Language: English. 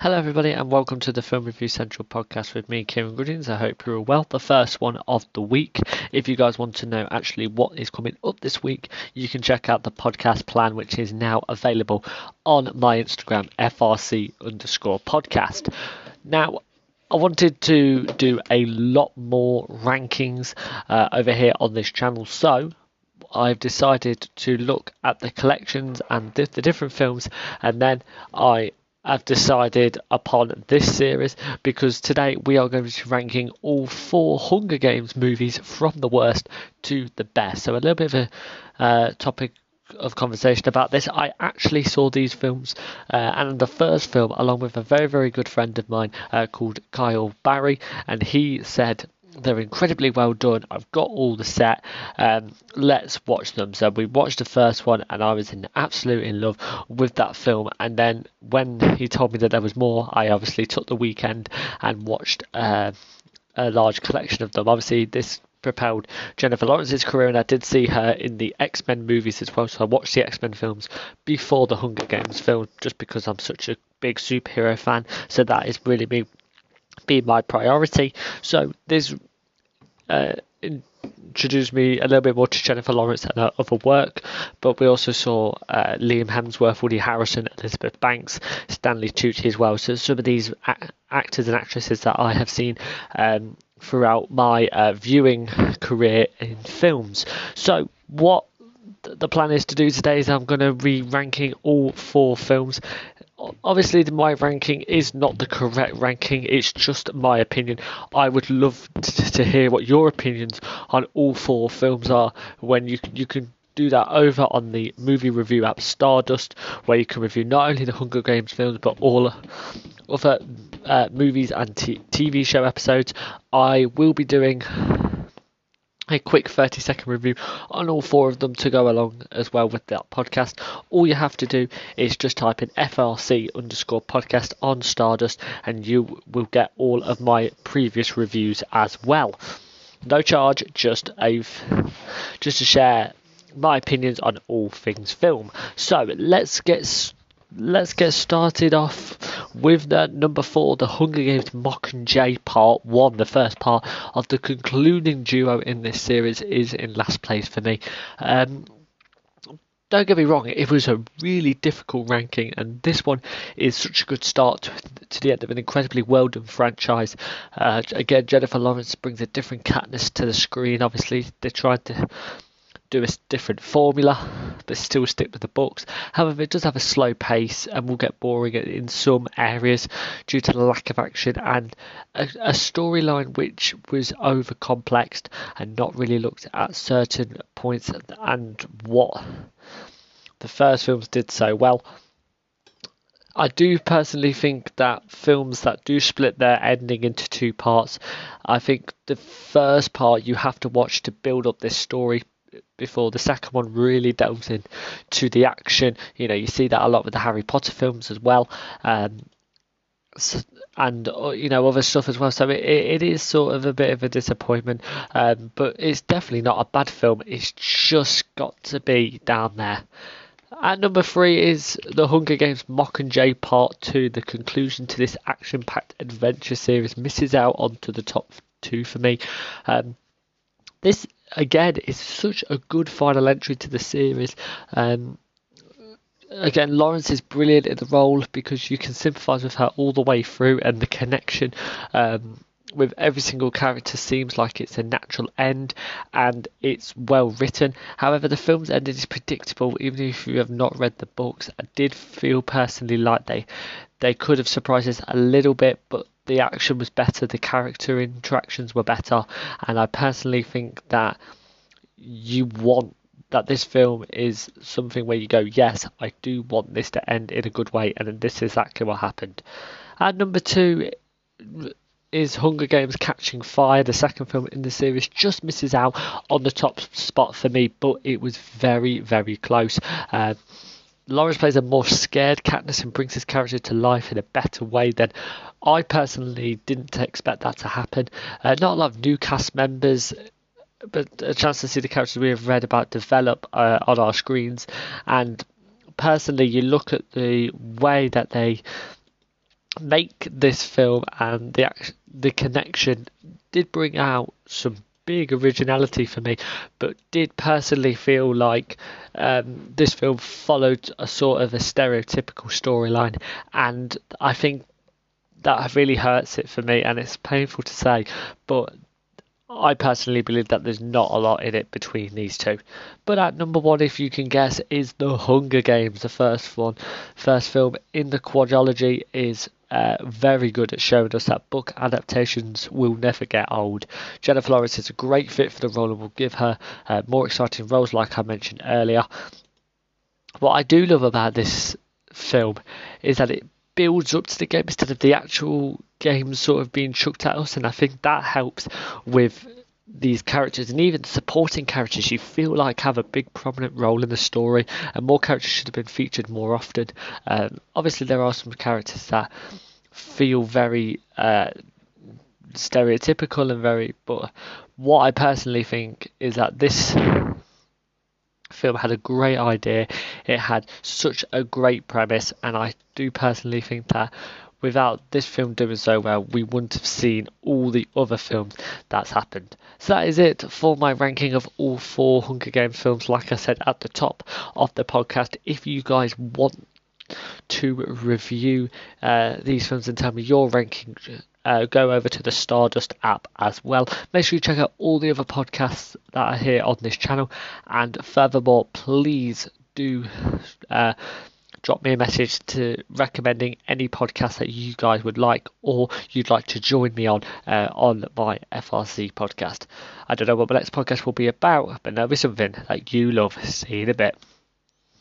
Hello everybody and welcome to the Film Review Central podcast with me, Kieran Goodings. I hope you're all well. The first one of the week. If you guys want to know actually what is coming up this week, you can check out the podcast plan, which is now available on my Instagram, FRC_podcast. Now, I wanted to do a lot more rankings over here on this channel, so I've decided to look at the collections and the different films, and then I've decided upon this series, because today we are going to be ranking all 4 Hunger Games movies from the worst to the best. So a little bit of a topic of conversation about this. I actually saw these films and the first film along with a very good friend of mine called Kyle Barry, and he said they're incredibly well done. I've got all the set. Let's watch them. So we watched the first one and I was absolutely in love with that film. And then when he told me that there was more, I obviously took the weekend and watched a large collection of them. Obviously, this propelled Jennifer Lawrence's career, and I did see her in the X-Men movies as well. So I watched the X-Men films before the Hunger Games film, just because I'm such a big superhero fan. So that is really be my priority. So this introduced me a little bit more to Jennifer Lawrence and her other work, but we also saw Liam Hemsworth, Woody Harrelson, Elizabeth Banks, Stanley Tucci as well. So some of these actors and actresses that I have seen throughout my viewing career in films. So what the plan is to do today is I'm going to be ranking all 4 films. Obviously, my ranking is not the correct ranking, it's just my opinion. I would love to hear what your opinions on all 4 films are. When you can do that over on the movie review app Stardust, where you can review not only the Hunger Games films but all other movies and TV show episodes. I will be doing a quick 30-second review on all 4 of them to go along as well with that podcast. All you have to do is just type in FRC_podcast on Stardust and you will get all of my previous reviews as well. No charge, just to share my opinions on all things film. So let's get started off with the number 4, The Hunger Games Mockingjay Part 1. The first part of the concluding duo in this series is in last place for me. Don't get me wrong, it was a really difficult ranking, and this one is such a good start to the end of an incredibly well done franchise. Again, Jennifer Lawrence brings a different Katniss to the screen. Obviously, they tried to do a different formula but still stick with the books. However, it does have a slow pace and will get boring in some areas due to the lack of action and a storyline which was over complexed and not really looked at certain points and what the first films did so well. I do personally think that films that do split their ending into 2 parts, I think the first part you have to watch to build up this story before the second one really delves into the action. You know, you see that a lot with the Harry Potter films as well, and you know, other stuff as well. So it is sort of a bit of a disappointment, but it's definitely not a bad film. It's just got to be down there. At number 3 is The Hunger Games Mockingjay Part 2. The conclusion to this action-packed adventure series misses out onto the top 2 for me. This again is such a good final entry to the series. Again, Lawrence is brilliant in the role because you can sympathise with her all the way through, and the connection with every single character seems like it's a natural end and it's well written. However, the film's ending is predictable even if you have not read the books. I did feel personally like they could have surprised us a little bit, but the action was better, the character interactions were better, and I personally think that you want that. This film is something where you go, yes, I do want this to end in a good way, and this is exactly what happened. At number 2 is Hunger Games Catching Fire. The second film in the series just misses out on the top spot for me, but it was very close. Lawrence plays a more scared Katniss and brings his character to life in a better way than I personally didn't expect that to happen. Not a lot of new cast members, but a chance to see the characters we have read about develop on our screens. And personally, you look at the way that they make this film and the connection did bring out some big originality for me, but did personally feel like this film followed a sort of a stereotypical storyline, and I think that really hurts it for me, and it's painful to say, but I personally believe that there's not a lot in it between these two. But at number one, if you can guess, is The Hunger Games. The first film in the quadrilogy is very good at showing us that book adaptations will never get old. Jennifer Lawrence is a great fit for the role and will give her more exciting roles, like I mentioned earlier. What I do love about this film is that it builds up to the game instead of the actual game sort of being chucked at us, and I think that helps with these characters, and even supporting characters you feel like have a big prominent role in the story, and more characters should have been featured more often. Obviously there are some characters that feel very stereotypical and very, but what I personally think is that this film had a great idea, it had such a great premise, and I do personally think that without this film doing so well, we wouldn't have seen all the other films that's happened. So that is it for my ranking of all four Hunger Games films. Like I said at the top of the podcast, if you guys want to review these films and tell me your ranking, go over to the Stardust app as well. Make sure you check out all the other podcasts that are here on this channel, and furthermore, please do drop me a message to recommending any podcast that you guys would like, or you'd like to join me on my FRC podcast. I don't know what my next podcast will be about, but there'll be something that you love. See you in a bit.